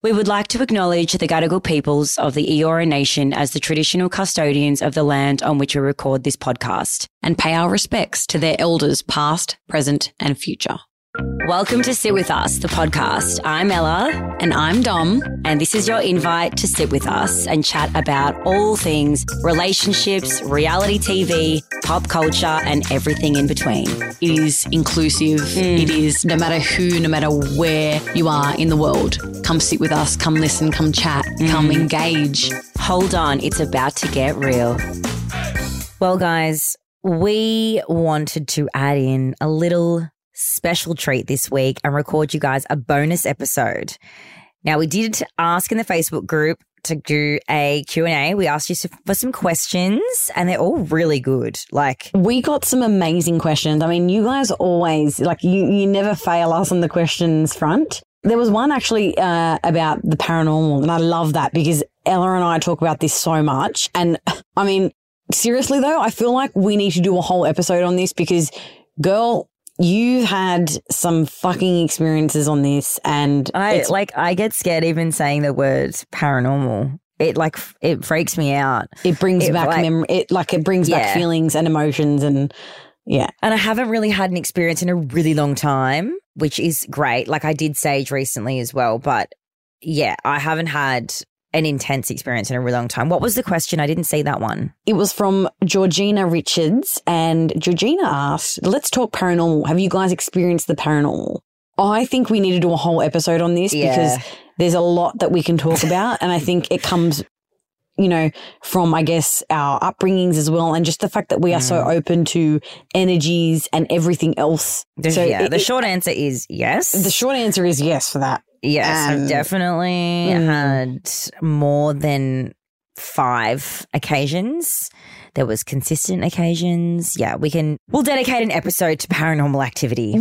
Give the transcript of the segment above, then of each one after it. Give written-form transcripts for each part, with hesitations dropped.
We would like to acknowledge the Gadigal peoples of the Eora Nation as the traditional custodians of the land on which we record this podcast and pay our respects to their elders past, present and future. Welcome to Sit With Us, the podcast. I'm Ella. And I'm Dom. And this is your invite to sit with us and chat about all things relationships, reality TV, pop culture and everything in between. It is inclusive. It is no matter who, no matter where you are in the world. Come sit with us, come listen, come chat, come engage. Hold on, it's about to get real. Well, guys, we wanted to add in a little special treat this week and record you guys a bonus episode. Now, we did ask in the Facebook group to do a Q&A. We asked you for some questions and they're all really good. Like, we got some amazing questions. I mean, you guys always, like, you never fail us on the questions front. There was one actually about the paranormal, and I love that because Ella and I talk about this so much. And I mean, seriously though, I feel like we need to do a whole episode on this because, girl, you had some fucking experiences on this, and I get scared even saying the words paranormal. It freaks me out. It brings back feelings and emotions, and yeah. And I haven't really had an experience in a really long time, which is great. Like, I did sage recently as well, but yeah, I haven't had an intense experience in a really long time. What was the question? I didn't see that one. It was from Georgina Richards, and Georgina asked, let's talk paranormal. Have you guys experienced the paranormal? I think we need to do a whole episode on this because there's a lot that we can talk about, and I think it comes, you know, from, I guess, our upbringings as well, and just the fact that we are so open to energies and everything else. The short answer is yes. The short answer is yes for that. Yes, I've definitely had more than 5 occasions. There was consistent occasions. Yeah, we'll dedicate an episode to paranormal activity.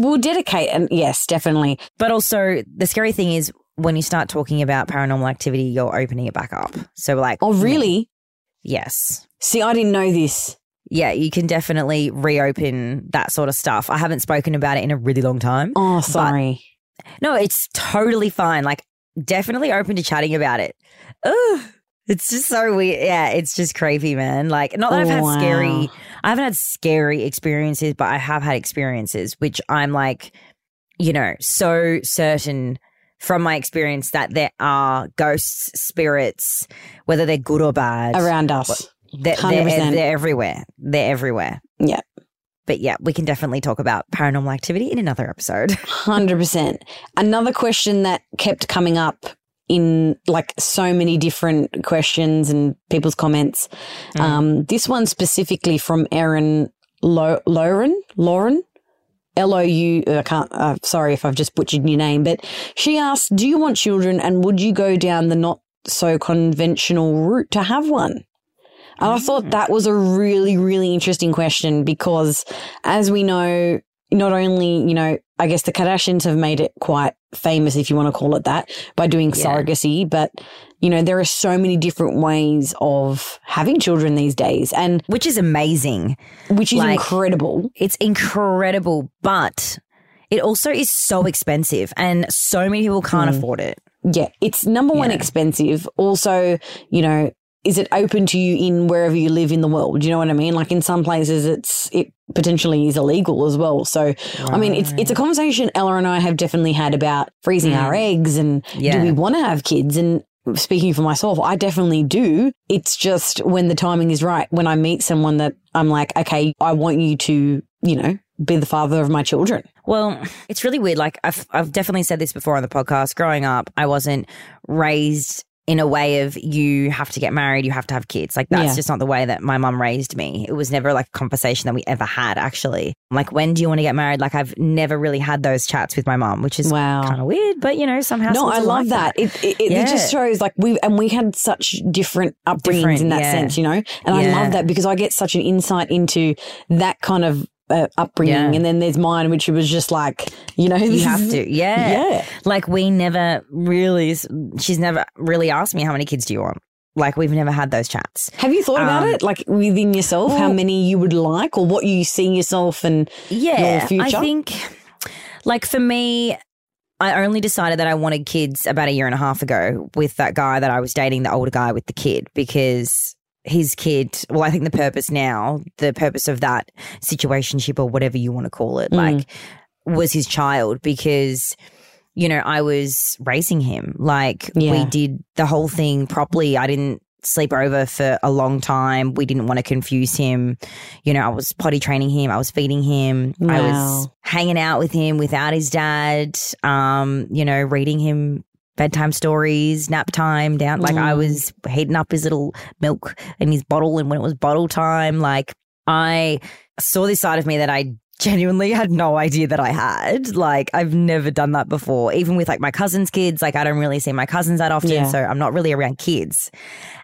Yes, definitely. But also, the scary thing is when you start talking about paranormal activity, you're opening it back up. So we're like, oh, really? Yes. See, I didn't know this. Yeah, you can definitely reopen that sort of stuff. I haven't spoken about it in a really long time. Oh, sorry. No, it's totally fine. Like, definitely open to chatting about it. Ugh, it's just so weird. Yeah, it's just creepy, man. Like, not that I haven't had scary experiences, but I have had experiences which I'm like, you know, so certain from my experience that there are ghosts, spirits, whether they're good or bad. Around us. They're everywhere. They're everywhere. Yeah. But yeah, we can definitely talk about paranormal activity in another episode. 100%. Another question that kept coming up in like so many different questions and people's comments. This one specifically from Lauren L-O-U. Sorry if I've just butchered your name, but she asked, do you want children and would you go down the not so conventional route to have one? And I thought that was a really, really interesting question because, as we know, not only, you know, I guess the Kardashians have made it quite famous, if you want to call it that, by doing surrogacy, but, you know, there are so many different ways of having children these days. And which is amazing. Which is incredible. It's incredible, but it also is so expensive and so many people can't afford it. Yeah. It's number one expensive. Also, you know, is it open to you in wherever you live in the world? You know what I mean? Like, in some places it potentially is illegal as well. So, right. I mean, it's a conversation Ella and I have definitely had about freezing our eggs and do we want to have kids? And speaking for myself, I definitely do. It's just when the timing is right, when I meet someone that I'm like, okay, I want you to, you know, be the father of my children. Well, it's really weird. Like, I've definitely said this before on the podcast. Growing up, I wasn't raised in a way of you have to get married, you have to have kids. Like, that's just not the way that my mum raised me. It was never like a conversation that we ever had, actually. Like, when do you want to get married? Like, I've never really had those chats with my mum, which is kind of weird, but, you know, somehow. No, I love that. It just shows, like, we had such different upbringings in that sense, you know? And I love that because I get such an insight into that kind of upbringing, and then there's mine, which was just like, you know, you have to, like, we never really. She's never really asked me how many kids do you want. Like, we've never had those chats. Have you thought about it, like, within yourself, how many you would like, or what you see yourself and your future? I think, like, for me, I only decided that I wanted kids about 1.5 years ago with that guy that I was dating, the older guy with the kid, because his kid, well, I think the purpose of that situationship or whatever you want to call it, like, was his child, because, you know, I was raising him. Like, we did the whole thing properly. I didn't sleep over for a long time. We didn't want to confuse him. You know, I was potty training him. I was feeding him. Wow. I was hanging out with him without his dad, you know, reading him bedtime stories, nap time, down. Like, I was heating up his little milk in his bottle, and when it was bottle time, like, I saw this side of me that I genuinely had no idea that I had. Like, I've never done that before. Even with, like, my cousin's kids, like, I don't really see my cousins that often, so I'm not really around kids.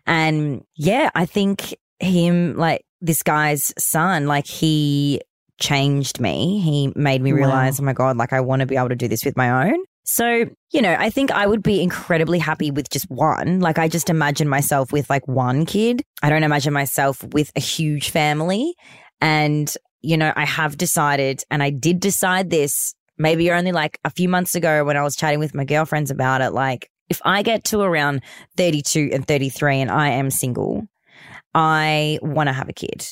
And, yeah, I think him, like, this guy's son, like, he changed me. He made me realize, oh, my God, like, I want to be able to do this with my own. So, you know, I think I would be incredibly happy with just one. Like, I just imagine myself with, like, one kid. I don't imagine myself with a huge family. And, you know, I have decided, and I did decide this maybe only like a few months ago when I was chatting with my girlfriends about it, like, if I get to around 32 and 33 and I am single, I want to have a kid,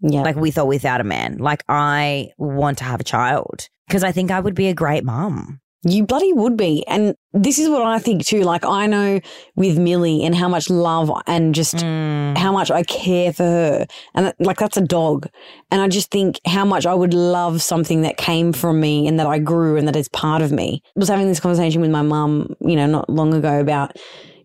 like, with or without a man. Like, I want to have a child because I think I would be a great mom. You bloody would be. And this is what I think too. Like, I know with Millie and how much love and just how much I care for her. And that, like, that's a dog. And I just think how much I would love something that came from me and that I grew and that is part of me. I was having this conversation with my mum, you know, not long ago about,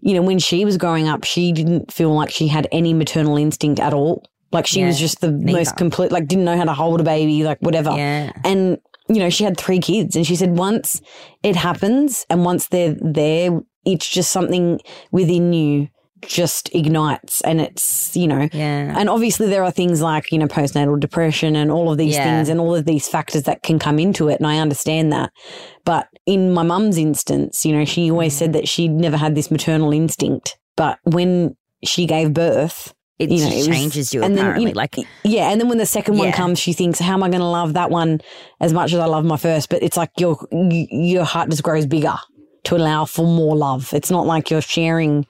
you know, when she was growing up, she didn't feel like she had any maternal instinct at all. Like, she was just the most complete, like, didn't know how to hold a baby, like, whatever. Yeah. And, you know, she had 3 kids, and she said once it happens and once they're there, it's just something within you just ignites, and it's, you know. Yeah. And obviously there are things like, you know, postnatal depression and all of these things and all of these factors that can come into it, and I understand that. But in my mum's instance, you know, she always said that she'd never had this maternal instinct. But when she gave birth, it, you know, it changes you, and apparently. Then, you know, like, yeah, and then when the second one comes, she thinks, how am I going to love that one as much as I love my first? But it's like your heart just grows bigger to allow for more love. It's not like you're sharing.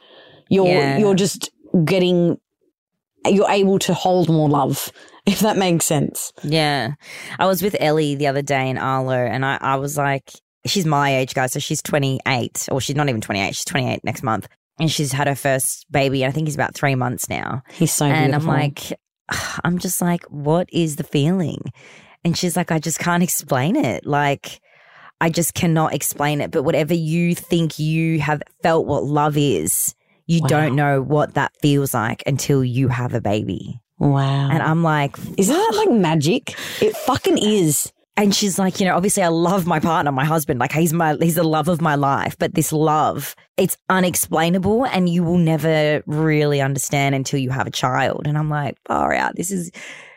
You're just getting – you're able to hold more love, if that makes sense. Yeah. I was with Ellie the other day in Arlo, and I was like – she's my age, guys, so she's 28 – or she's not even 28. She's 28 next month. And she's had her first baby, and I think he's about 3 months now. He's so beautiful. And I'm just like, what is the feeling? And she's like, I just can't explain it. Like, I just cannot explain it. But whatever you think you have felt what love is, you don't know what that feels like until you have a baby. Wow. And I'm like, isn't that like magic? It fucking is. And she's like, you know, obviously I love my partner, my husband, like he's the love of my life, but this love, it's unexplainable, and you will never really understand until you have a child. And I'm like, far out, this is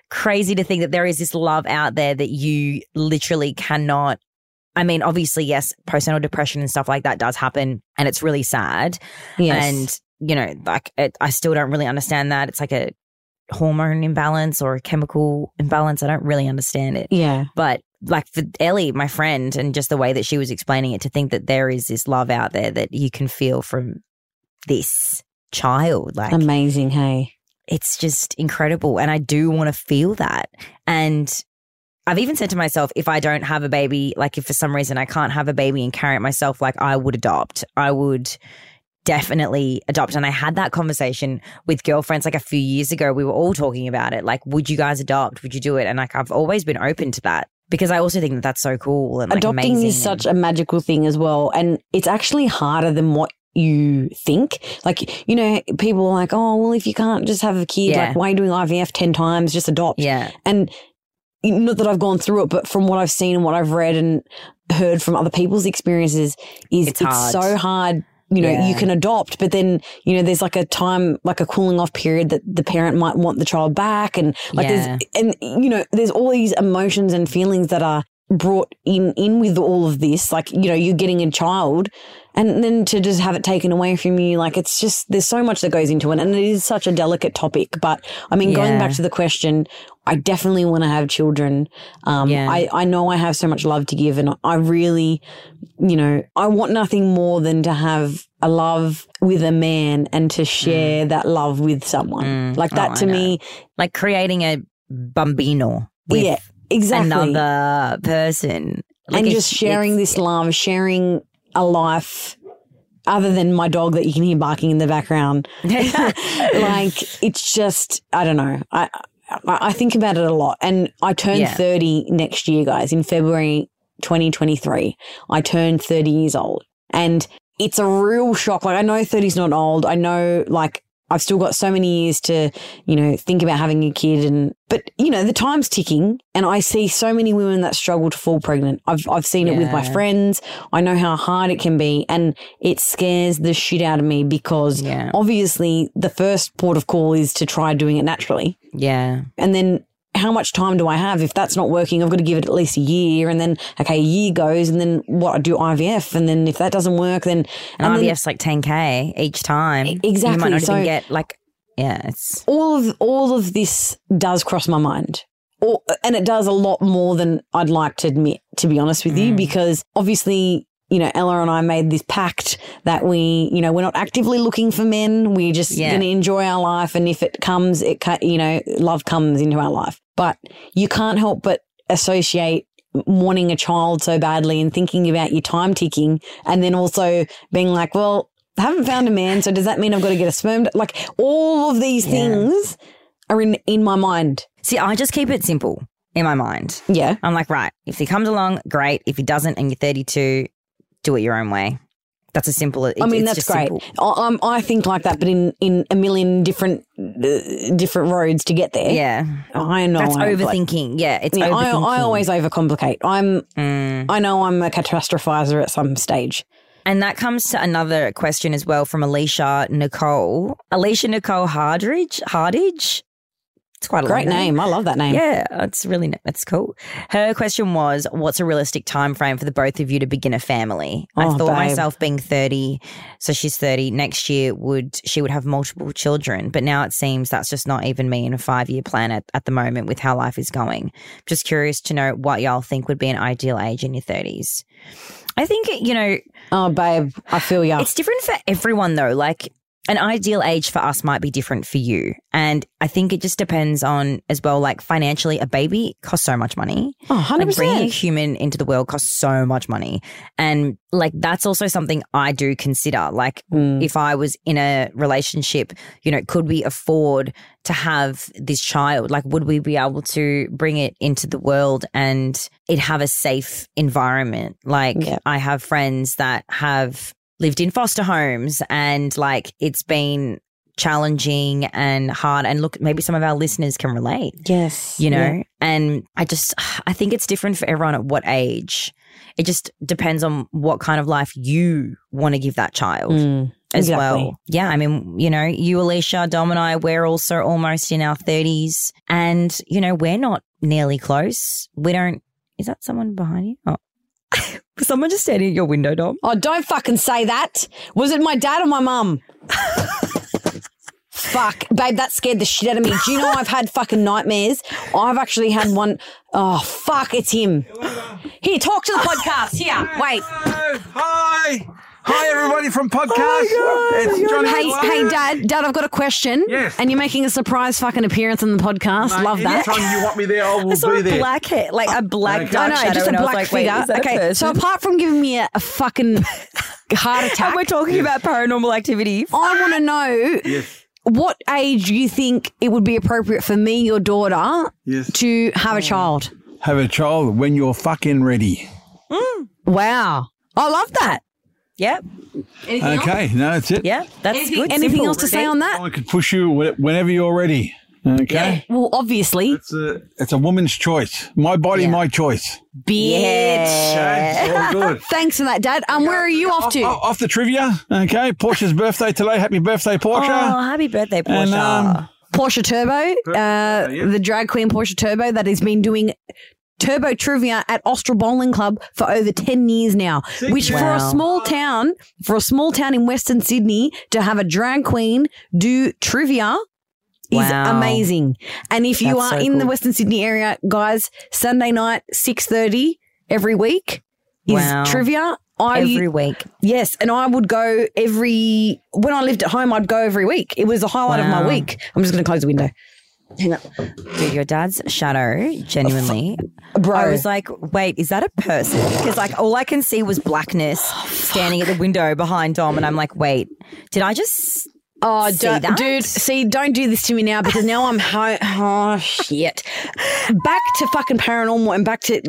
crazy to think that there is this love out there that you literally cannot. I mean, obviously, yes, postnatal depression and stuff like that does happen, and it's really sad. Yes. And, you know, like I still don't really understand that. It's like a hormone imbalance or a chemical imbalance. I don't really understand it. Yeah. But like for Ellie, my friend, and just the way that she was explaining it, to think that there is this love out there that you can feel from this child. Like, amazing, hey? It's just incredible. And I do want to feel that. And I've even said to myself, if I don't have a baby, like if for some reason I can't have a baby and carry it myself, like I would adopt. I would definitely adopt. And I had that conversation with girlfriends like a few years ago. We were all talking about it. Like, would you guys adopt? Would you do it? And like, I've always been open to that, because I also think that that's so cool. And like, adopting amazing is such a magical thing as well. And it's actually harder than what you think. Like, you know, people are like, oh, well, if you can't just have a kid, like, why are you doing IVF 10 times? Just adopt. Yeah. And not that I've gone through it, but from what I've seen and what I've read and heard from other people's experiences, is it's so hard. You know, you can adopt, but then, you know, there's like a time, like a cooling off period that the parent might want the child back. And like, there's, and you know, there's all these emotions and feelings that are brought in with all of this, like, you know, you're getting a child and then to just have it taken away from you, like, it's just, there's so much that goes into it and it is such a delicate topic. But I mean, going back to the question, I definitely want to have children. I know I have so much love to give and I really, you know, I want nothing more than to have a love with a man and to share that love with someone like that. To me, like creating a bambino with exactly another person, like, and just sharing this love, sharing a life other than my dog that you can hear barking in the background. Like, it's just, I don't know. I think about it a lot, and I turn 30 next year, guys. In February 2023, I turned 30 years old, and it's a real shock. Like, I know 30's not old. I know, like, I've still got so many years to, you know, think about having a kid, and but you know, the time's ticking, and I see so many women that struggle to fall pregnant. I've seen it with my friends. I know how hard it can be, and it scares the shit out of me because obviously the first port of call is to try doing it naturally. Yeah. And then how much time do I have? If that's not working, I've got to give it at least a year, and then a year goes, and then what? I do IVF, and then if that doesn't work, then and IVF's then, like 10K each time. Exactly. You might not even get it's all of this does cross my mind. And it does a lot more than I'd like to admit, to be honest with you, because obviously, you know, Ella and I made this pact that we, you know, we're not actively looking for men. We're just going to enjoy our life. And if it comes, you know, love comes into our life. But you can't help but associate wanting a child so badly and thinking about your time ticking and then also being like, well, I haven't found a man, so does that mean I've got to get a sperm? Like, all of these things are in my mind. See, I just keep it simple in my mind. Yeah. I'm like, right, if he comes along, great. If he doesn't and you're 32, do it your own way. That's a simple. I mean, that's just great. Simple. I think like that, but in a million different roads to get there. Yeah, I know. That's overthinking. Like, it's overthinking. I always overcomplicate. I know I'm a catastrophizer at some stage. And that comes to another question as well from Alicia Nicole Hardridge. It's quite a great name. I love that name. Yeah, it's really, it's cool. Her question was, what's a realistic time frame for the both of you to begin a family? I thought myself being 30, so she's 30, next year she would have multiple children, but now it seems that's just not even me in a 5-year plan at the moment with how life is going. Just curious to know what y'all think would be an ideal age in your 30s. I think, you know. Oh, babe, I feel you. It's different for everyone though, like. An ideal age for us might be different for you. And I think it just depends on as well, like financially, a baby costs so much money. Oh, 100%. Like bringing a human into the world costs so much money. And like that's also something I do consider. Like if I was in a relationship, you know, could we afford to have this child? Like would we be able to bring it into the world and it have a safe environment? Like I have friends that have lived in foster homes and like it's been challenging and hard. And look, maybe some of our listeners can relate. Yes. You know, and I think it's different for everyone at what age. It just depends on what kind of life you want to give that child as well. Yeah. I mean, you know, you, Alicia, Dom and I, we're also almost in our 30s and, you know, we're not nearly close. We don't, is that someone behind you? Oh. Someone just standing at your window, Dom. Oh, don't fucking say that. Was it my dad or my mum? Fuck. Babe, that scared the shit out of me. Do you know I've had fucking nightmares? I've actually had one. Oh, fuck, it's him. Here, talk to the podcast. Here, wait. Hi. Hi, everybody from podcast. Oh my God. It's Johnny. Hey, Dad, I've got a question. Yes. And you're making a surprise fucking appearance on the podcast. Mate, love that. Anytime you want me there, I will be there. Black hair, like a black dark shadow. I know, just a black figure. Okay, so apart from giving me a fucking heart attack. And we're talking about paranormal activity. I want to know what age you think it would be appropriate for me, your daughter, to have a child. Have a child when you're fucking ready. Wow. I love that. Yep. Anything okay, else? No, that's it. Yeah, that's good. Anything else to say on that? I could push you whenever you're ready. Okay. Yeah. Well, obviously. It's a woman's choice. My body, my choice. Bitch. Yeah. Okay, all good. Thanks for that, Dad. Where are you off to? Off the trivia. Okay, Porsche's birthday today. Happy birthday, Porsche. Oh, happy birthday, Porsche. And, Porsche Turbo, the drag queen Porsche Turbo that has been doing Turbo Trivia at Austral Bowling Club for over 10 years now, which for a small town in Western Sydney to have a drag queen do trivia is amazing. And if you are in the Western Sydney area, guys, Sunday night, 6:30 every week is trivia. Every week. Yes. And I would go when I lived at home, I'd go every week. It was the highlight of my week. I'm just going to close the window. Hang up. Dude, your dad's shadow, genuinely. Bro. I was like, wait, is that a person? Because like all I can see was blackness standing at the window behind Dom. And I'm like, wait, did I just... Oh, dude, see, don't do this to me now because now I'm oh, shit. Back to fucking paranormal and back to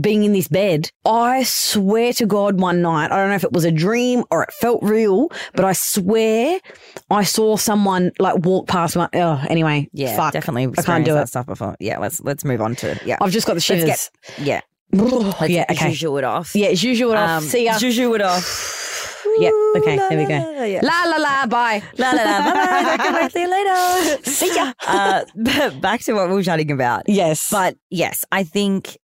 being in this bed. I swear to God one night, I don't know if it was a dream or it felt real, but I swear I saw someone like walk past my, fuck. Definitely. I can't do that stuff before. Yeah, let's move on to it. Yeah. I've just got the shivers. Let's juju it off. Yeah, juju it off. See ya. Juju it off. Yeah. Okay. There we go. La la la. Bye. La la la. Bye. Come back to you later. See ya. Back to what we were chatting about. Yes. But yes, I think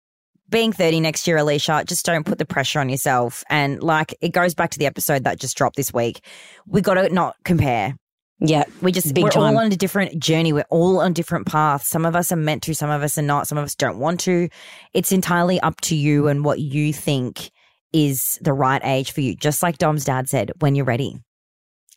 being 30 next year, Alicia, just don't put the pressure on yourself. And like it goes back to the episode that just dropped this week. We got to not compare. Yeah, we're all on a different journey. We're all on different paths. Some of us are meant to. Some of us are not. Some of us don't want to. It's entirely up to you and what you think is the right age for you. Just like Dom's dad said, when you're ready.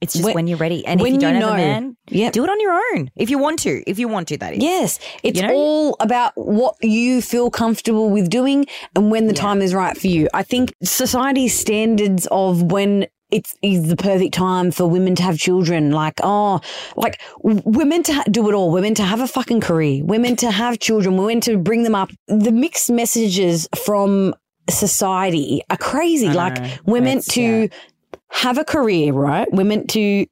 It's just when you're ready. And if you don't have a man, do it on your own. If you want to. If you want to, that is. Yes. It's all about what you feel comfortable with doing and when the time is right for you. I think society's standards of when it's the perfect time for women to have children. Like we're meant to do it all. We're meant to have a fucking career. We're meant to have children. We're meant to bring them up. The mixed messages from society are crazy. We're meant to have a career, right? We're meant to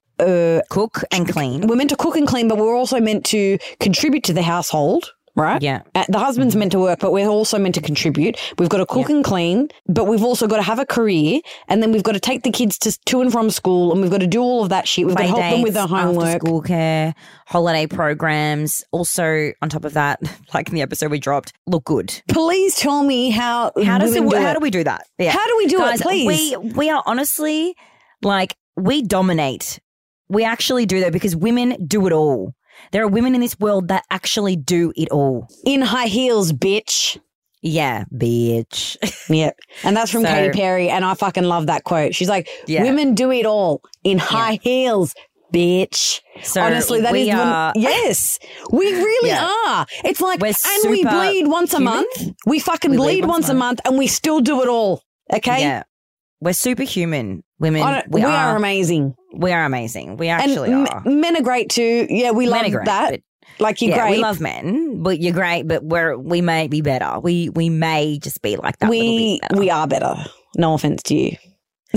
cook and clean. We're meant to cook and clean, but we're also meant to contribute to the household, right? Yeah. The husband's meant to work, but we're also meant to contribute. We've got to cook and clean, but we've also got to have a career, and then we've got to take the kids to and from school, and we've got to do all of that shit. We've got to help them with their homework, after school care, holiday programs. Also, on top of that, like in the episode we dropped, look good. Please tell me how do we do that? Yeah. How do we do it? Please, we are honestly like we dominate. We actually do that because women do it all. There are women in this world that actually do it all. In high heels, bitch. Yeah, bitch. Yep. And that's from Katy Perry, and I fucking love that quote. She's like, women do it all in high heels, bitch. So honestly, that is are... Yes, we really are. It's like, and we bleed once a month. We fucking bleed once a month, and we still do it all, okay? Yeah. We're superhuman women. We are amazing. We are amazing. We actually are. Men are great too. Yeah, we love that. Like you're great. We love men, but you're great. But we may be better. We may just be like that. We are better. No offense to you.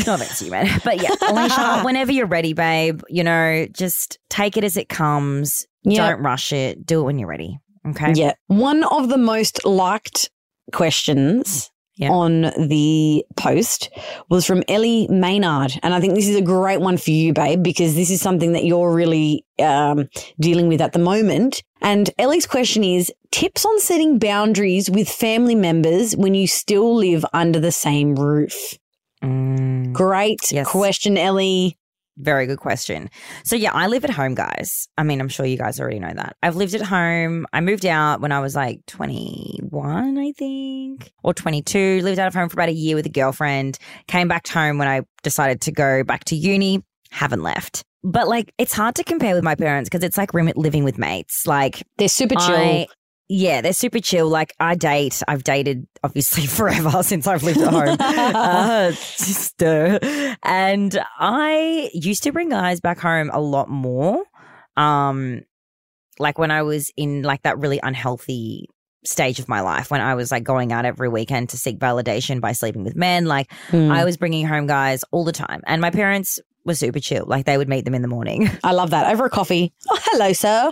No offense to you, man. But yeah, Alicia, whenever you're ready, babe. You know, just take it as it comes. Yep. Don't rush it. Do it when you're ready. Okay. Yeah. One of the most liked questions on the post was from Ellie Maynard. And I think this is a great one for you, babe, because this is something that you're really dealing with at the moment. And Ellie's question is, tips on setting boundaries with family members when you still live under the same roof. Great question, Ellie. Very good question. So, yeah, I live at home, guys. I mean, I'm sure you guys already know that. I've lived at home. I moved out when I was like 21, I think, or 22. Lived out of home for about a year with a girlfriend. Came back home when I decided to go back to uni. Haven't left. But, like, it's hard to compare with my parents because it's like living with mates. Like, they're super chill. Yeah, they're super chill. Like, I've dated obviously forever since I've lived at home. And I used to bring guys back home a lot more. Like when I was in like that really unhealthy stage of my life, when I was like going out every weekend to seek validation by sleeping with men, like I was bringing home guys all the time. And my parents were super chill. Like they would meet them in the morning. I love that. Over a coffee. Oh, hello, sir.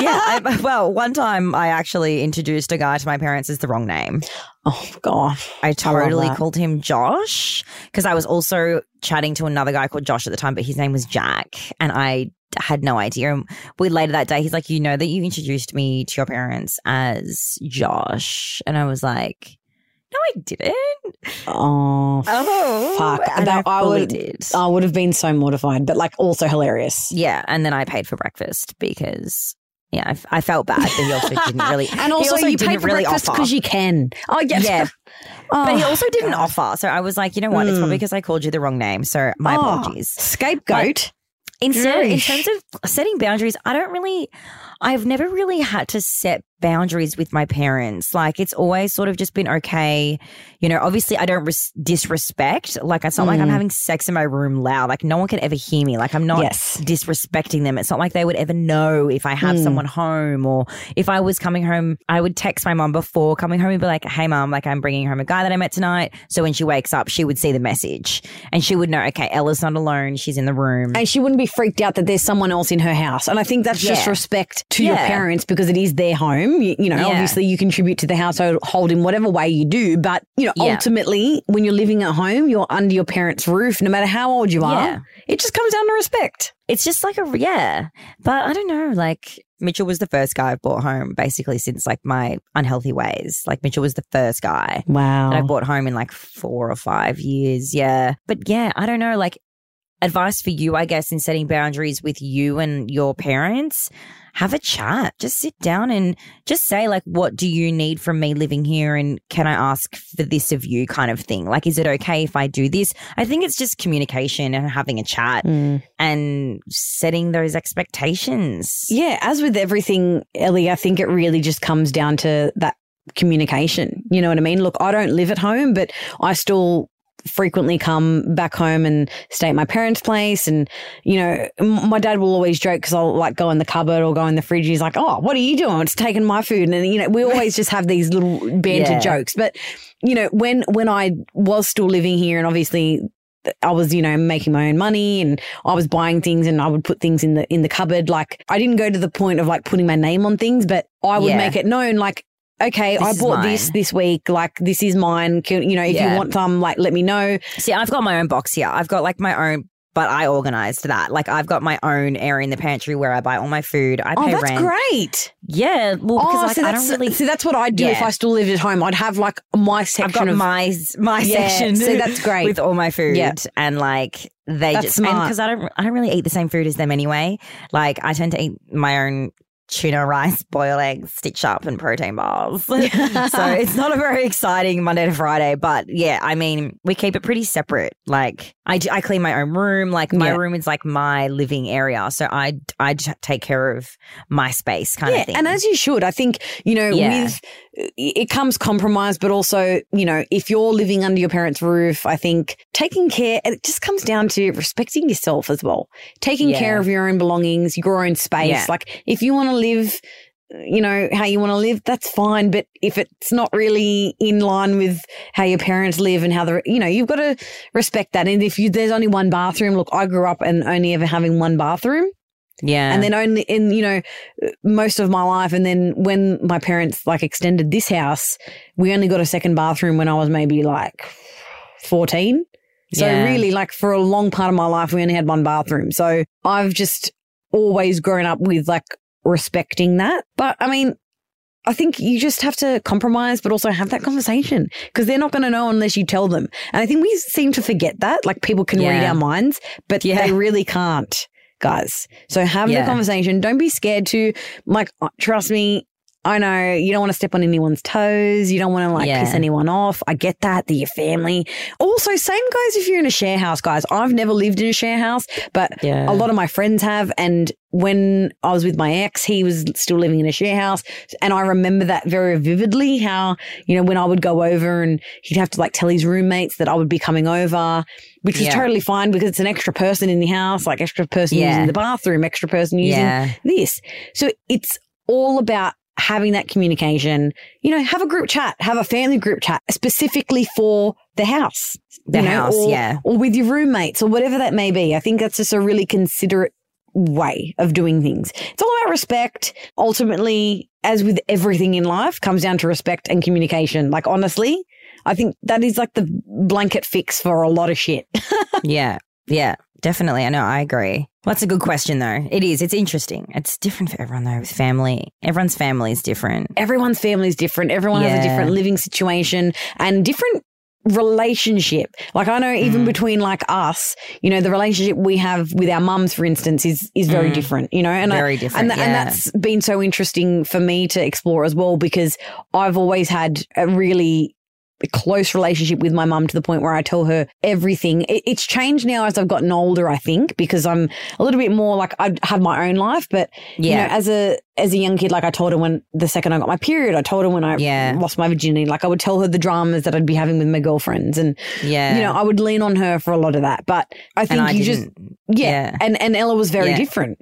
Yeah. Well, one time I actually introduced a guy to my parents as the wrong name. Oh, God. I totally called him Josh because I was also chatting to another guy called Josh at the time, but his name was Jack. And I had no idea. And we later that day, he's like, you know that you introduced me to your parents as Josh. And I was like, no, I didn't. Oh, fuck. And I would have been so mortified, but like also hilarious. Yeah. And then I paid for breakfast because... Yeah, I felt bad that Yelford didn't really... And also you paid for breakfast because you can. Oh, yes. Yeah. Oh, but he also didn't offer. So I was like, you know what? It's probably because I called you the wrong name. So my apologies. Scapegoat. Instead, in terms of setting boundaries, I've never really had to set boundaries with my parents. Like it's always sort of just been okay. You know, obviously I don't disrespect. Like it's not like I'm having sex in my room loud. Like no one can ever hear me. Like I'm not disrespecting them. It's not like they would ever know if I have someone home or if I was coming home, I would text my mom before coming home and be like, hey mom, like I'm bringing home a guy that I met tonight. So when she wakes up, she would see the message and she would know, okay, Ella's not alone. She's in the room. And she wouldn't be freaked out that there's someone else in her house. And I think that's just respect to your parents because it is their home. Obviously you contribute to the household in whatever way you do, but you know, ultimately when you're living at home, you're under your parents' roof, no matter how old you are. It just comes down to respect. It's just like but I don't know, like Mitchell was the first guy I've brought home basically since like my unhealthy ways. Like Mitchell was the first guy that I brought home in like 4 or 5 years. Yeah. But yeah, I don't know, like advice for you, I guess, in setting boundaries with you and your parents, have a chat. Just sit down and just say, like, what do you need from me living here? And can I ask for this of you kind of thing? Like, is it okay if I do this? I think it's just communication and having a chat and setting those expectations. Yeah. As with everything, Ellie, I think it really just comes down to that communication. You know what I mean? Look, I don't live at home, but I still frequently come back home and stay at my parents' place, and you know my dad will always joke because I'll like go in the cupboard or go in the fridge and he's like, oh, what are you doing? It's taking my food. And you know, we always just have these little banter jokes. But you know, when I was still living here and obviously I was, you know, making my own money and I was buying things and I would put things in the cupboard, like I didn't go to the point of like putting my name on things, but I would make it known, like, okay, I bought this week. Like, this is mine. You know, if you want some, like, let me know. See, I've got my own box here. I've got like my own, but I organised that. Like, I've got my own area in the pantry where I buy all my food. I pay rent. Oh, that's great. Yeah. Well, because like, I don't really... See, that's what I'd do if I still lived at home. I'd have like my section. I've got my section. See, that's great. With all my food and like... That's just... Because I don't really eat the same food as them anyway. Like, I tend to eat my own... tuna, rice, boiled eggs, stitch up and protein bars. So it's not a very exciting Monday to Friday, but yeah, I mean, we keep it pretty separate. Like I clean my own room. Like my room is like my living area. So I take care of my space kind of thing. And as you should, I think, you know, with it comes compromise, but also, you know, if you're living under your parents' roof, I think taking care, it just comes down to respecting yourself as well. Taking care of your own belongings, your own space. Yeah. Like if you want to live, you know, how you want to live, that's fine. But if it's not really in line with how your parents live and how you know, you've got to respect that. And if there's only one bathroom, look, I grew up and only ever having one bathroom. Yeah. And then only in, you know, most of my life. And then when my parents like extended this house, we only got a second bathroom when I was maybe like 14. So really like for a long part of my life, we only had one bathroom. So I've just always grown up with like respecting that. But I mean, I think you just have to compromise, but also have that conversation because they're not going to know unless you tell them. And I think we seem to forget that. Like people can read our minds, but they really can't. Guys, so have the conversation. Don't be scared to, like, trust me, I know you don't want to step on anyone's toes. You don't want to, like, piss anyone off. I get that. They're your family. Also, same goes if you're in a share house, guys. I've never lived in a share house, but a lot of my friends have. And when I was with my ex, he was still living in a share house. And I remember that very vividly, how, you know, when I would go over and he'd have to, like, tell his roommates that I would be coming over, which was totally fine because it's an extra person in the house, like extra person using the bathroom, extra person using this. So it's all about having that communication, you know, have a group chat, have a family group chat specifically for the house. The house, or, yeah. Or with your roommates or whatever that may be. I think that's just a really considerate way of doing things. It's all about respect. Ultimately, as with everything in life, comes down to respect and communication. Like, honestly, I think that is like the blanket fix for a lot of shit. Yeah. Yeah, definitely. I know. I agree. Well, that's a good question, though. It is. It's interesting. It's different for everyone, though, with family. Everyone's family is different. Everyone's family is different. Everyone has a different living situation and different relationship. Like, I know even between like us, you know, the relationship we have with our mums, for instance, is very different, you know, and and that's been so interesting for me to explore as well, because I've always had a really close relationship with my mum to the point where I tell her everything. It's changed now as I've gotten older, I think, because I'm a little bit more like I have my own life. But, you know, as a young kid, like I told her when the second I got my period, I told her when I lost my virginity, like I would tell her the dramas that I'd be having with my girlfriends. And, you know, I would lean on her for a lot of that. But I think And Ella was very different.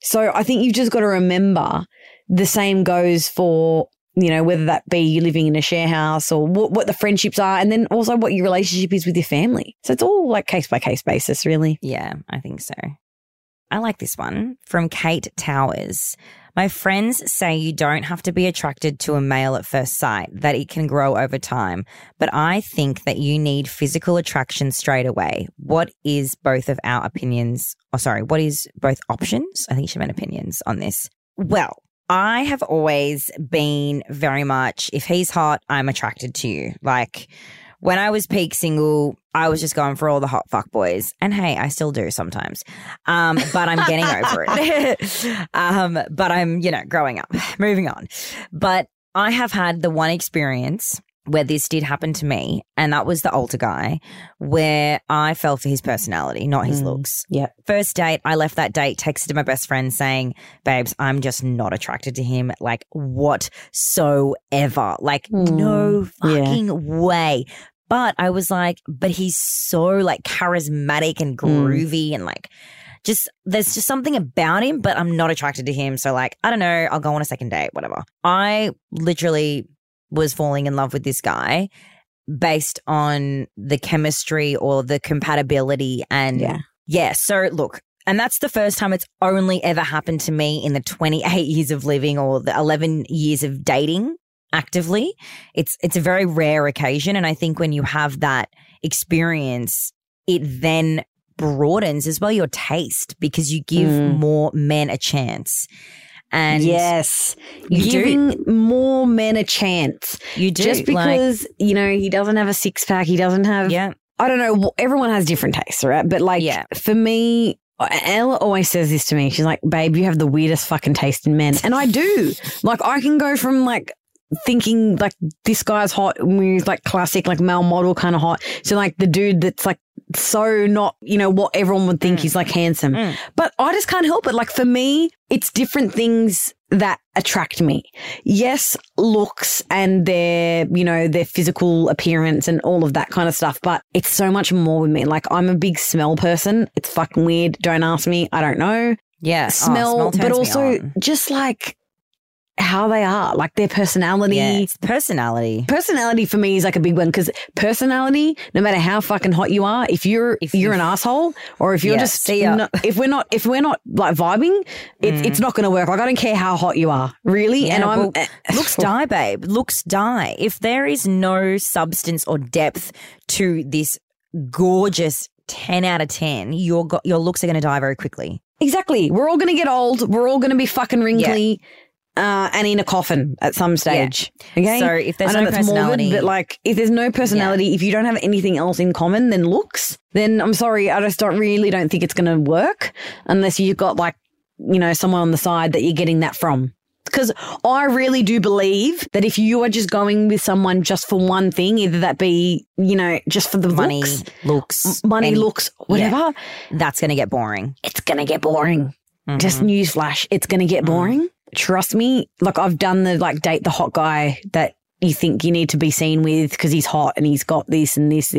So I think you've just got to remember the same goes for, you know, whether that be you living in a share house or what the friendships are, and then also what your relationship is with your family. So it's all like case by case basis, really. Yeah, I think so. I like this one from Kate Towers. My friends say you don't have to be attracted to a male at first sight, that it can grow over time. But I think that you need physical attraction straight away. What is both of our opinions? Oh, sorry. What is both options? I think she meant opinions on this. Well, I have always been very much, if he's hot, I'm attracted to you. Like, when I was peak single, I was just going for all the hot fuck boys. And hey, I still do sometimes. But I'm getting over it. But I'm, you know, growing up, moving on. But I have had the one experience where this did happen to me, and that was the older guy, where I fell for his personality, not his looks. Yeah. First date, I left that date, texted my best friend saying, babes, I'm just not attracted to him, like whatsoever. Like no fucking way. But I was like, but he's so like charismatic and groovy and like just there's just something about him, but I'm not attracted to him. So like, I don't know, I'll go on a second date, whatever. I literally was falling in love with this guy based on the chemistry or the compatibility. And so look, and that's the first time it's only ever happened to me in the 28 years of living or the 11 years of dating actively. It's a very rare occasion. And I think when you have that experience, it then broadens as well your taste because you give more men a chance. And yes, giving more men a chance. You do. Just because, like, you know, he doesn't have a six pack, he doesn't have, I don't know, everyone has different tastes, right? But like for me, Ella always says this to me. She's like, babe, you have the weirdest fucking taste in men. And I do. Like, I can go from like thinking like this guy's hot, he's like classic, like male model kind of hot. So like the dude that's like so not, you know, what everyone would think he's like handsome. But I just can't help it. Like for me, it's different things that attract me. Yes, looks and their, you know, their physical appearance and all of that kind of stuff. But it's so much more with me. Like I'm a big smell person. It's fucking weird. Don't ask me. I don't know. Yeah. Smell but also just like how they are, like their personality. Yeah, it's personality. Personality for me is like a big one because personality, no matter how fucking hot you are, if you're an asshole or if you're just if we're not like vibing, it's not going to work. Like I don't care how hot you are, really. Yeah, and I'm looks die, babe. Looks die. If there is no substance or depth to this gorgeous 10 out of 10, your looks are going to die very quickly. Exactly. We're all going to get old. We're all going to be fucking wrinkly. Yeah. And in a coffin at some stage. Yeah. Okay. So if there's no personality, morbid, but like if there's no personality, if you don't have anything else in common than looks, then I'm sorry, I just don't think it's going to work unless you've got like, you know, someone on the side that you're getting that from. Because I really do believe that if you are just going with someone just for one thing, either that be, you know, just for the money, looks, whatever, that's going to get boring. It's going to get boring. Mm-hmm. Just newsflash, it's going to get boring. Mm. Trust me, like I've done the like date the hot guy that you think you need to be seen with because he's hot and he's got this and this.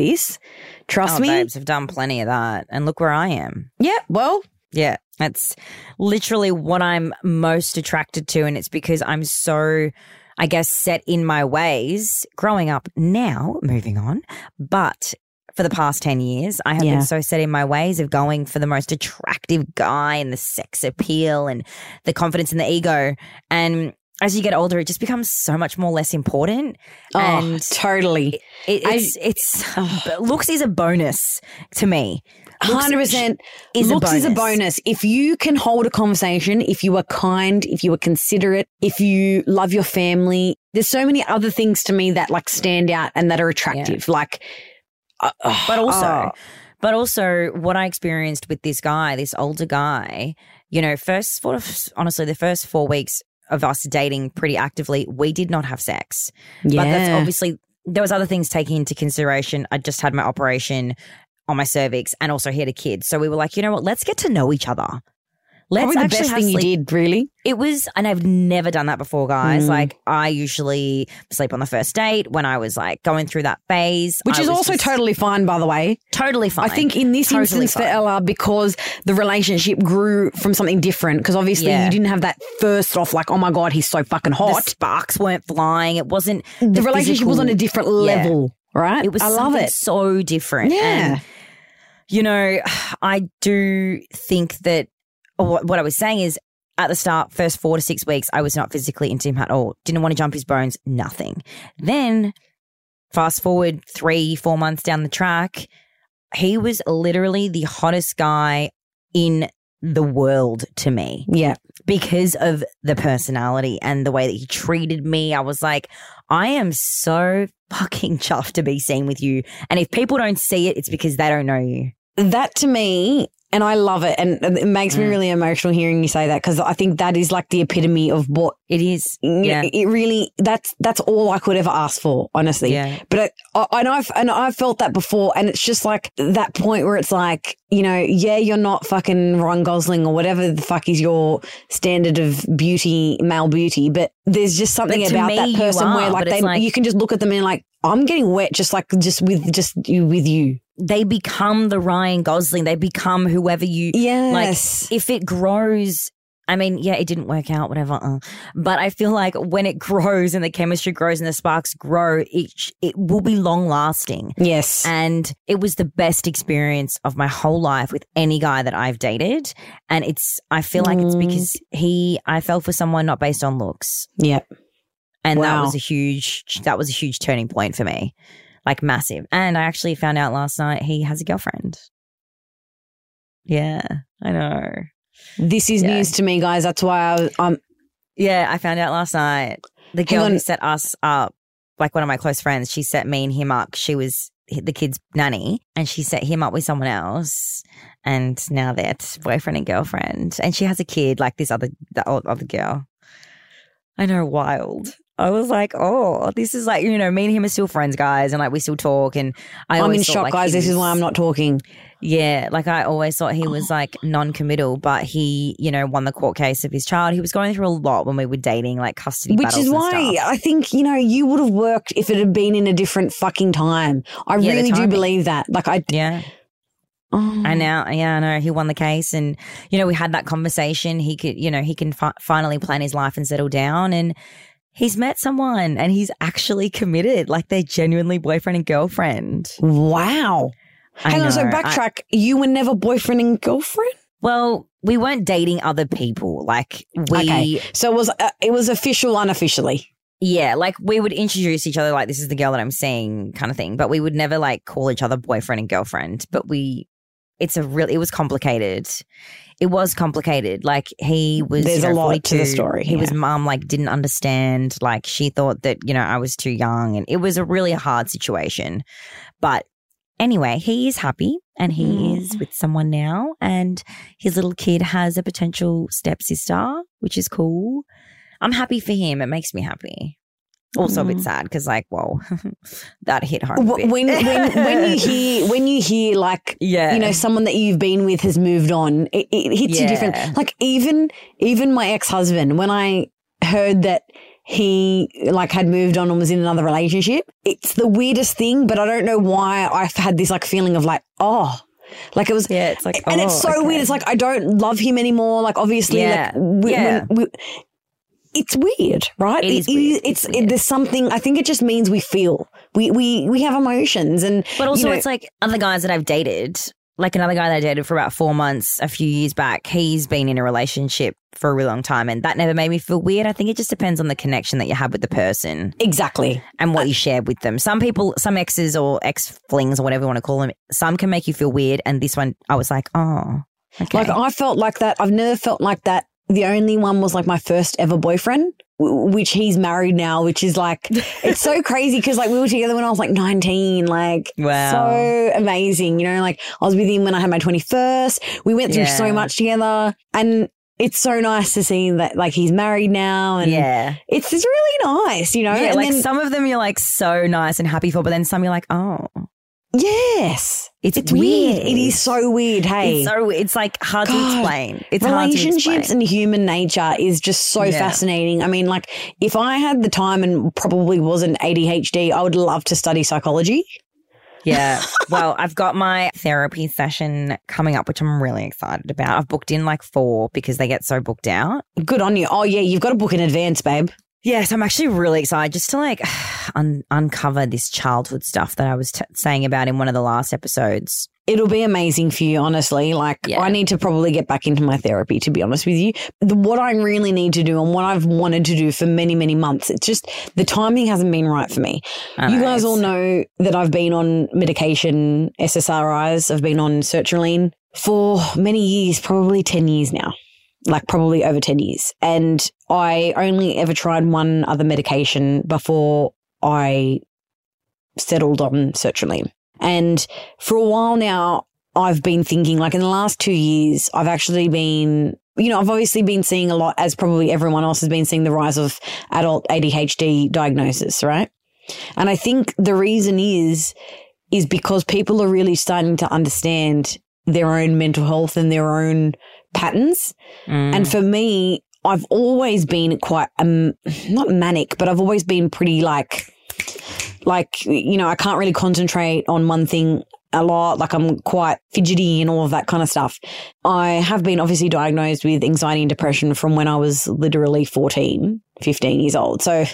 Trust me. Babes, I've done plenty of that and look where I am. Yeah, well. Yeah, that's literally what I'm most attracted to and it's because I'm so – I guess, set in my ways growing up now, moving on. But for the past 10 years, I have been so set in my ways of going for the most attractive guy and the sex appeal and the confidence and the ego. And as you get older, it just becomes so much more less important. Oh, and totally. Looks is a bonus to me. 100%. Looks is a bonus. If you can hold a conversation, if you are kind, if you are considerate, if you love your family, there's so many other things to me that like stand out and that are attractive. Yeah. Like, but also what I experienced with this guy, this older guy, you know, the first 4 weeks of us dating pretty actively, we did not have sex. Yeah. But that's obviously, there was other things taken into consideration. I just had my operation on my cervix and also he had a kid. So we were like, you know what, let's get to know each other. Let's probably the best thing you did, really. It was, and I've never done that before, guys. Like, I usually sleep on the first date when I was like going through that phase. Which is also totally fine, by the way. Totally fine. I think in this instance for Ella, because the relationship grew from something different, because obviously you didn't have that first off, like, oh my God, he's so fucking hot. The sparks weren't flying. It wasn't. The relationship was on a different level, right? It was so different. Yeah. And, you know, I do think that. What I was saying is at the start, first 4 to 6 weeks, I was not physically into him at all. Didn't want to jump his bones, nothing. Then fast forward 3-4 months down the track, he was literally the hottest guy in the world to me. Yeah. Because of the personality and the way that he treated me. I was like, I am so fucking chuffed to be seen with you. And if people don't see it, it's because they don't know you. That to me... And I love it, and it makes me really emotional hearing you say that, because I think that is like the epitome of what it is. Yeah, it really that's all I could ever ask for, honestly. Yeah. But I've felt that before, and it's just like that point where it's like, you know, yeah, you're not fucking Ryan Gosling or whatever the fuck is your standard of beauty, male beauty, but there's just something about that person where like you can just look at them and like, I'm getting wet just with you. They become the Ryan Gosling. They become whoever you... Yes. Like, if it grows... I mean, yeah, it didn't work out, whatever. But I feel like when it grows and the chemistry grows and the sparks grow, it will be long-lasting. Yes. And it was the best experience of my whole life with any guy that I've dated. And I feel like it's because I fell for someone not based on looks. Yep. And that was a huge turning point for me. Like, massive. And I actually found out last night he has a girlfriend. Yeah, I know. This is news to me, guys. That's why I'm... Yeah, I found out last night. The girl who set us up, like one of my close friends, she set me and him up. She was the kid's nanny and she set him up with someone else. And now they're boyfriend and girlfriend. And she has a kid, like this other girl. I know, wild. I was like, oh, this is like, you know, me and him are still friends, guys, and like we still talk. And I'm in shock, like, guys. This is why I'm not talking. Yeah, like I always thought he was like non-committal, but he, you know, won the court case of his child. He was going through a lot when we were dating, like custody battles and stuff. Which is why I think, you know, you would have worked if it had been in a different fucking time. I really do believe that. Like yeah. Oh. And now, yeah, I know he won the case, and you know we had that conversation. He could, you know, he can finally plan his life and settle down, and he's met someone, and he's actually committed. Like they're genuinely boyfriend and girlfriend. Wow. Hang on, so backtrack. You were never boyfriend and girlfriend? Well, we weren't dating other people. Like okay. So it was official, unofficially. Yeah, like we would introduce each other, like this is the girl that I'm seeing, kind of thing. But we would never like call each other boyfriend and girlfriend. But it was complicated. It was complicated. Like he was, there's a lot to the story. His mum like didn't understand. Like she thought that, you know, I was too young, and it was a really hard situation. But anyway, he is happy and he is with someone now, and his little kid has a potential stepsister, which is cool. I'm happy for him. It makes me happy. Also a bit sad because, like, well, that hit home. A bit. When you hear like, you know, someone that you've been with has moved on, it hits you different. Like even my ex-husband, when I heard that he like had moved on and was in another relationship, it's the weirdest thing. But I don't know why I've had this like feeling of like, oh. Like it was, yeah. It's like, and it's so weird. It's like I don't love him anymore. Like obviously, like it's weird, right? It is weird. It's weird. There's something, I think it just means we feel. We have emotions. And but also it's like other guys that I've dated, like another guy that I dated for about 4 months a few years back, he's been in a relationship for a really long time and that never made me feel weird. I think it just depends on the connection that you have with the person. Exactly. And what you share with them. Some people, some exes or ex-flings or whatever you want to call them, some can make you feel weird, and this one I was like, oh, okay. Like I felt like that. I've never felt like that. The only one was like my first ever boyfriend, which he's married now, which is like, it's so crazy because like we were together when I was like 19, like wow. So amazing, you know, like I was with him when I had my 21st. We went through so much together, and it's so nice to see that like he's married now, and it's just really nice, you know. Yeah, and like then, some of them you're like so nice and happy for, but then some you're like, oh. Yes. It's weird. It is so weird, hey. It's like hard to explain. It's hard to explain. Relationships and human nature is just so fascinating. I mean, like if I had the time and probably wasn't ADHD, I would love to study psychology. Yeah. Well, I've got my therapy session coming up, which I'm really excited about. I've booked in like 4 because they get so booked out. Good on you. Oh, yeah. You've got to book in advance, babe. Yes, I'm actually really excited just to like uncover this childhood stuff that I was saying about in one of the last episodes. It'll be amazing for you, honestly. Like I need to probably get back into my therapy, to be honest with you. What I really need to do and what I've wanted to do for many, many months, it's just the timing hasn't been right for me. You guys all know that I've been on medication, SSRIs. I've been on sertraline for many years, probably 10 years now. Like probably over 10 years. And I only ever tried one other medication before I settled on sertraline. And for a while now, I've been thinking like in the last 2 years, I've actually been, you know, I've obviously been seeing a lot, as probably everyone else has been seeing, the rise of adult ADHD diagnosis, right? And I think the reason is because people are really starting to understand their own mental health and their own patterns. And for me, I've always been quite not manic, but I've always been pretty like you know, I can't really concentrate on one thing a lot. Like I'm quite fidgety and all of that kind of stuff. I have been obviously diagnosed with anxiety and depression from when I was literally 14, 15 years old. So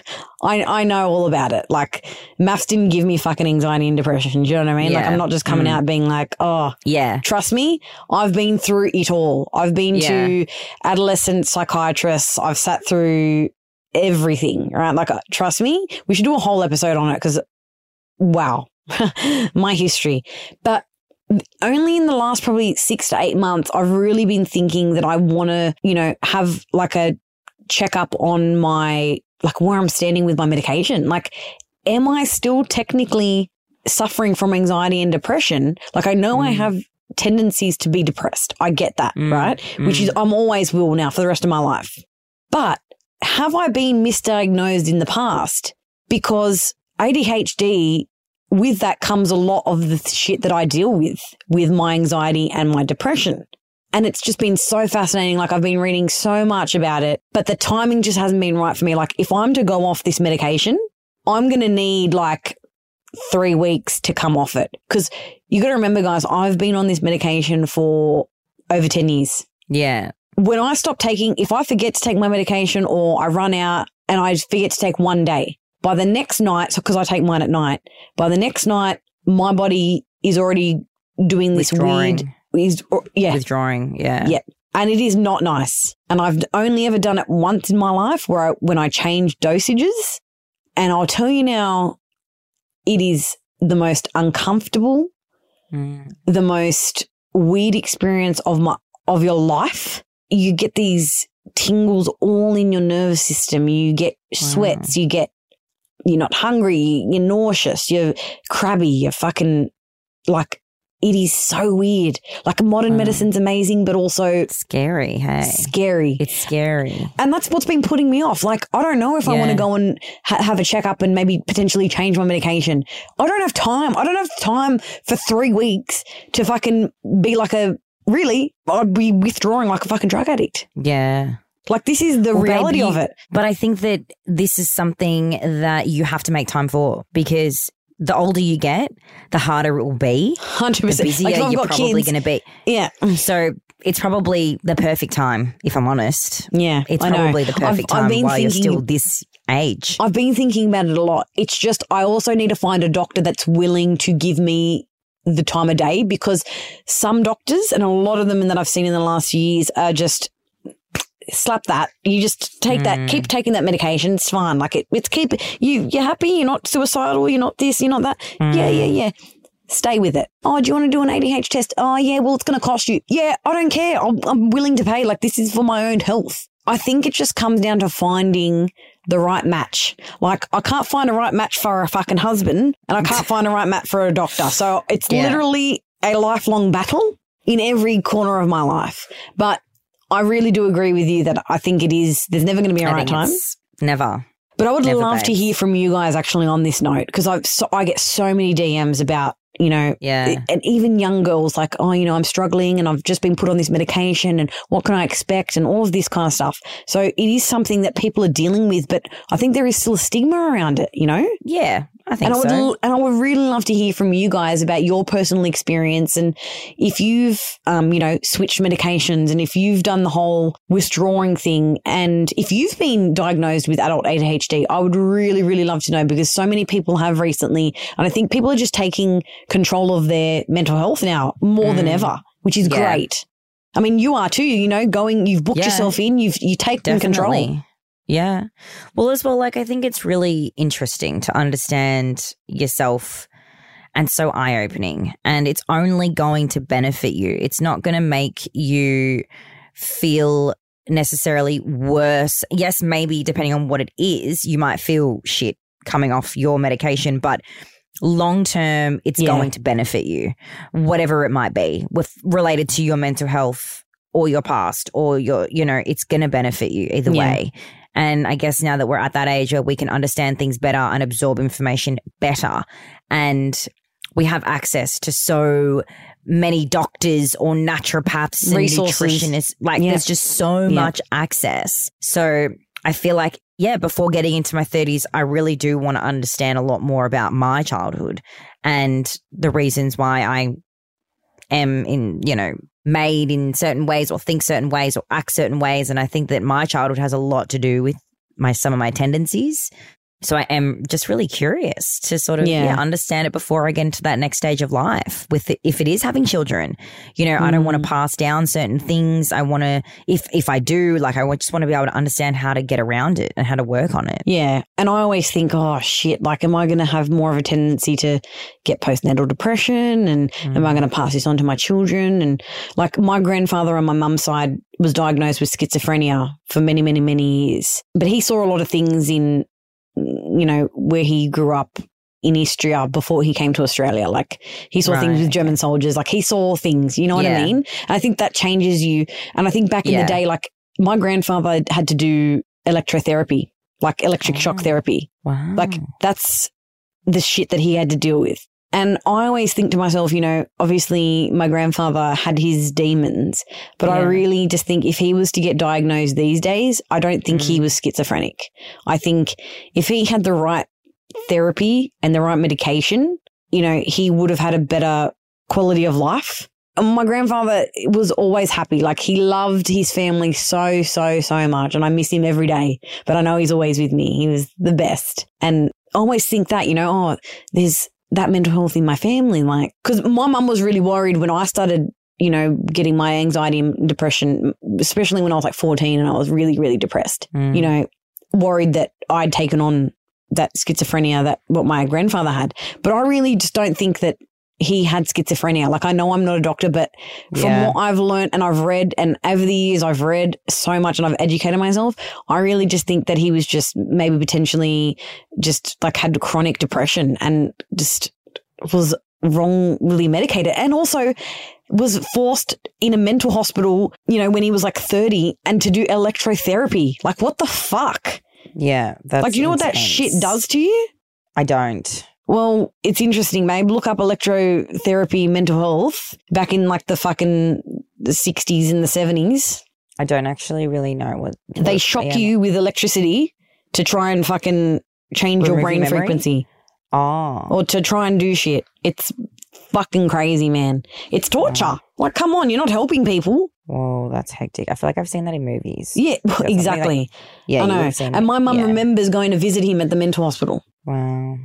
I know all about it. Like maths didn't give me fucking anxiety and depression. Do you know what I mean? Yeah. Like I'm not just coming out being like, oh, yeah. Trust me, I've been through it all. I've been to adolescent psychiatrists. I've sat through everything, right? Like trust me, we should do a whole episode on it because wow. My history. But only in the last probably 6 to 8 months, I've really been thinking that I want to, you know, have like a checkup on my, like where I'm standing with my medication. Like, am I still technically suffering from anxiety and depression? Like, I know I have tendencies to be depressed. I get that, right? Which is, I'm always will now for the rest of my life. But have I been misdiagnosed in the past? Because ADHD, with that comes a lot of the shit that I deal with my anxiety and my depression. And it's just been so fascinating. Like I've been reading so much about it, but the timing just hasn't been right for me. Like if I'm to go off this medication, I'm going to need like 3 weeks to come off it. Because you got to remember, guys, I've been on this medication for over 10 years. Yeah. When I stop taking, if I forget to take my medication or I run out and I forget to take one day, by the next night, because I take mine at night, by the next night, my body is already doing this withdrawing. Yeah. Yeah. And it is not nice. And I've only ever done it once in my life when I changed dosages. And I'll tell you now, it is the most uncomfortable, the most weird experience of your life. You get these tingles all in your nervous system. You get sweats. You get, you're not hungry, you're nauseous, you're crabby, you're fucking like, it is so weird. Like modern medicine's amazing, but also scary, hey. Scary. It's scary. And that's what's been putting me off. Like, I don't know if I want to go and have a checkup and maybe potentially change my medication. I don't have time. I don't have time for 3 weeks to fucking be like I'd be withdrawing like a fucking drug addict. Yeah. Like this is the reality of it. But I think that this is something that you have to make time for because the older you get, the harder it will be. 100%. The busier you're probably going to be. Yeah. So it's probably the perfect time, if I'm honest. Yeah, it's probably the perfect time while you're still this age. I've been thinking about it a lot. It's just I also need to find a doctor that's willing to give me the time of day, because some doctors, and a lot of them that I've seen in the last few years, are just slap that. You just take that, keep taking that medication. It's fine. Like it's keep you're happy. You're not suicidal. You're not this. You're not that. Yeah. Stay with it. Oh, do you want to do an ADHD test? Oh, yeah, well, it's going to cost you. Yeah, I don't care. I'm willing to pay. Like, this is for my own health. I think it just comes down to finding the right match. Like, I can't find a right match for a fucking husband, and I can't find a right match for a doctor. So it's literally a lifelong battle in every corner of my life. But I really do agree with you that I think it is, there's never going to be a right time. Never. But I would love to hear from you guys actually on this note, because I get so many DMs about, you know, and even young girls like, oh, you know, I'm struggling and I've just been put on this medication and what can I expect and all of this kind of stuff. So it is something that people are dealing with, but I think there is still a stigma around it, you know? Yeah, I think so. And I would really love to hear from you guys about your personal experience, and if you've, you know, switched medications, and if you've done the whole withdrawing thing, and if you've been diagnosed with adult ADHD, I would really, really love to know, because so many people have recently, and I think people are just taking control of their mental health now more than ever, which is great. I mean, you are too, you know, you've booked yourself in, you take control. Yeah. Well, as well, like, I think it's really interesting to understand yourself, and so eye-opening, and it's only going to benefit you. It's not going to make you feel necessarily worse. Yes, maybe depending on what it is, you might feel shit coming off your medication, but long term, it's going to benefit you, whatever it might be, related to your mental health or your past or your, you know, it's going to benefit you either way. And I guess now that we're at that age where we can understand things better and absorb information better, and we have access to so many doctors or naturopaths and nutritionists, like there's just so much access. So I feel like, before getting into my 30s, I really do want to understand a lot more about my childhood and the reasons why I am made in certain ways or think certain ways or act certain ways. And I think that my childhood has a lot to do with some of my tendencies. So I am just really curious to sort of understand it before I get into that next stage of life if it is having children. You know, I don't want to pass down certain things. I want to, if I do, like, I just want to be able to understand how to get around it and how to work on it. Yeah. And I always think, oh, shit, like, am I going to have more of a tendency to get postnatal depression? And am I going to pass this on to my children? And, like, my grandfather on my mum's side was diagnosed with schizophrenia for many, many, many years. But he saw a lot of things in, you know, where he grew up in Istria before he came to Australia. Like, he saw things with German soldiers. Like, he saw things, you know what I mean? And I think that changes you. And I think back in the day, like, my grandfather had to do electrotherapy, like electric shock therapy. Wow. Like, that's the shit that he had to deal with. And I always think to myself, you know, obviously my grandfather had his demons, but I really just think if he was to get diagnosed these days, I don't think he was schizophrenic. I think if he had the right therapy and the right medication, you know, he would have had a better quality of life. And my grandfather was always happy. Like, he loved his family so, so, so much, and I miss him every day, but I know he's always with me. He was the best. And I always think that, you know, oh, there's that mental health in my family, like, because my mum was really worried when I started, you know, getting my anxiety and depression, especially when I was like 14 and I was really, really depressed, you know, worried that I'd taken on that schizophrenia, that what my grandfather had. But I really just don't think that he had schizophrenia. Like, I know I'm not a doctor, but from what I've learned and I've read, and over the years I've read so much and I've educated myself, I really just think that he was just maybe potentially just like had chronic depression and just was wrongly medicated, and also was forced in a mental hospital, you know, when he was like 30 and to do electrotherapy. Like, what the fuck? Yeah. That's like, do you know what that shit does to you? I don't. Well, it's interesting, babe. Look up electrotherapy, mental health back in like the fucking 60s and the 70s. I don't actually really know what they shock you with electricity to try and fucking change your brain frequency. Oh. Or to try and do shit. It's fucking crazy, man. It's torture. Like, come on, you're not helping people. Whoa, that's hectic. I feel like I've seen that in movies. Yeah, exactly. Like, yeah, I know. And my mum remembers going to visit him at the mental hospital. Wow.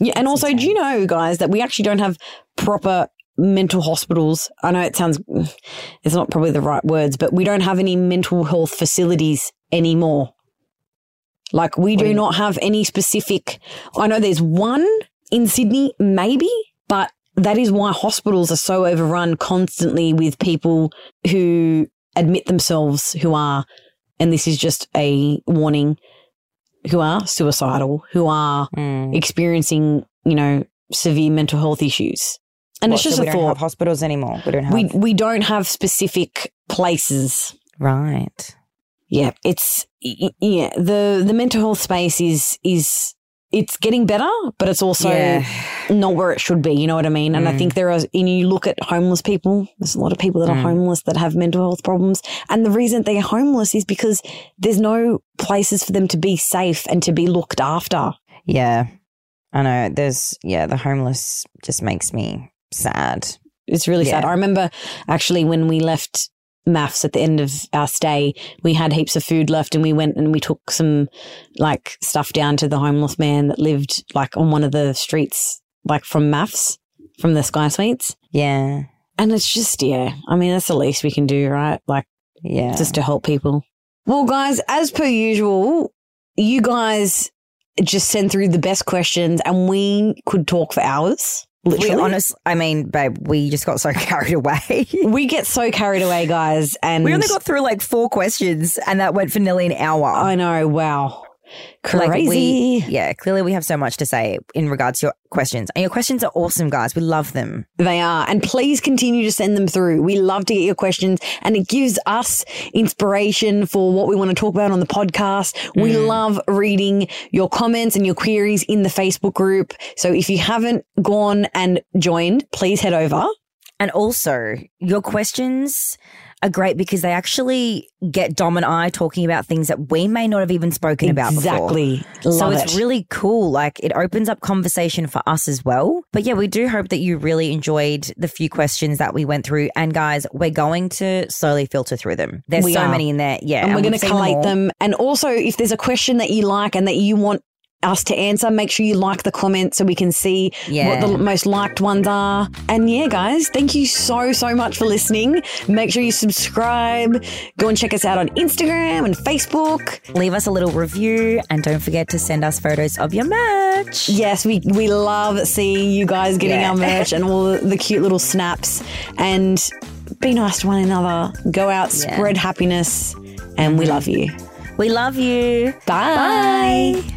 Yeah, and that's also, do you know, guys, that we actually don't have proper mental hospitals? I know it sounds, it's not probably the right words, but we don't have any mental health facilities anymore. Like, we do not have any specific, I know there's one in Sydney, maybe, but that is why hospitals are so overrun constantly with people who admit themselves who are, and this is just a warning, who are suicidal, who are experiencing, you know, severe mental health issues. And it's just so we don't have hospitals anymore. We don't have specific places. Right. Yeah, the mental health space is it's getting better, but it's also not where it should be. You know what I mean? And I think there are, and you look at homeless people, there's a lot of people that are homeless that have mental health problems. And the reason they're homeless is because there's no places for them to be safe and to be looked after. Yeah, I know. The homeless just makes me sad. It's really sad. I remember actually when we left maths at the end of our stay, we had heaps of food left and we went and we took some like stuff down to the homeless man that lived like on one of the streets, like from maths, from the Sky Suites. Yeah. And it's just, I mean, that's the least we can do, right? Like, just to help people. Well, guys, as per usual, you guys just send through the best questions and we could talk for hours. Literally. We just got so carried away. We get so carried away, guys. And we only got through like 4 questions and that went for nearly an hour. I know. Wow. Crazy. Like clearly we have so much to say in regards to your questions. And your questions are awesome, guys. We love them. They are. And please continue to send them through. We love to get your questions and it gives us inspiration for what we want to talk about on the podcast. We love reading your comments and your queries in the Facebook group. So if you haven't gone and joined, please head over. And also, your questions are great because they actually get Dom and I talking about things that we may not have even spoken about before. Exactly. So it's really cool. Like, it opens up conversation for us as well. But yeah, we do hope that you really enjoyed the few questions that we went through. And guys, we're going to slowly filter through them. There's so many in there. Yeah. And we're going to collate them. And also, if there's a question that you like and that you want us to answer, make sure you like the comments so we can see what the most liked ones are. And guys, thank you so much for listening. Make sure you subscribe. Go and check us out on Instagram and Facebook. Leave us a little review and don't forget to send us photos of your merch. Yes, we love seeing you guys getting our merch and all the cute little snaps. And be nice to one another. Go out, spread happiness, and we love you. We love you. Bye. Bye.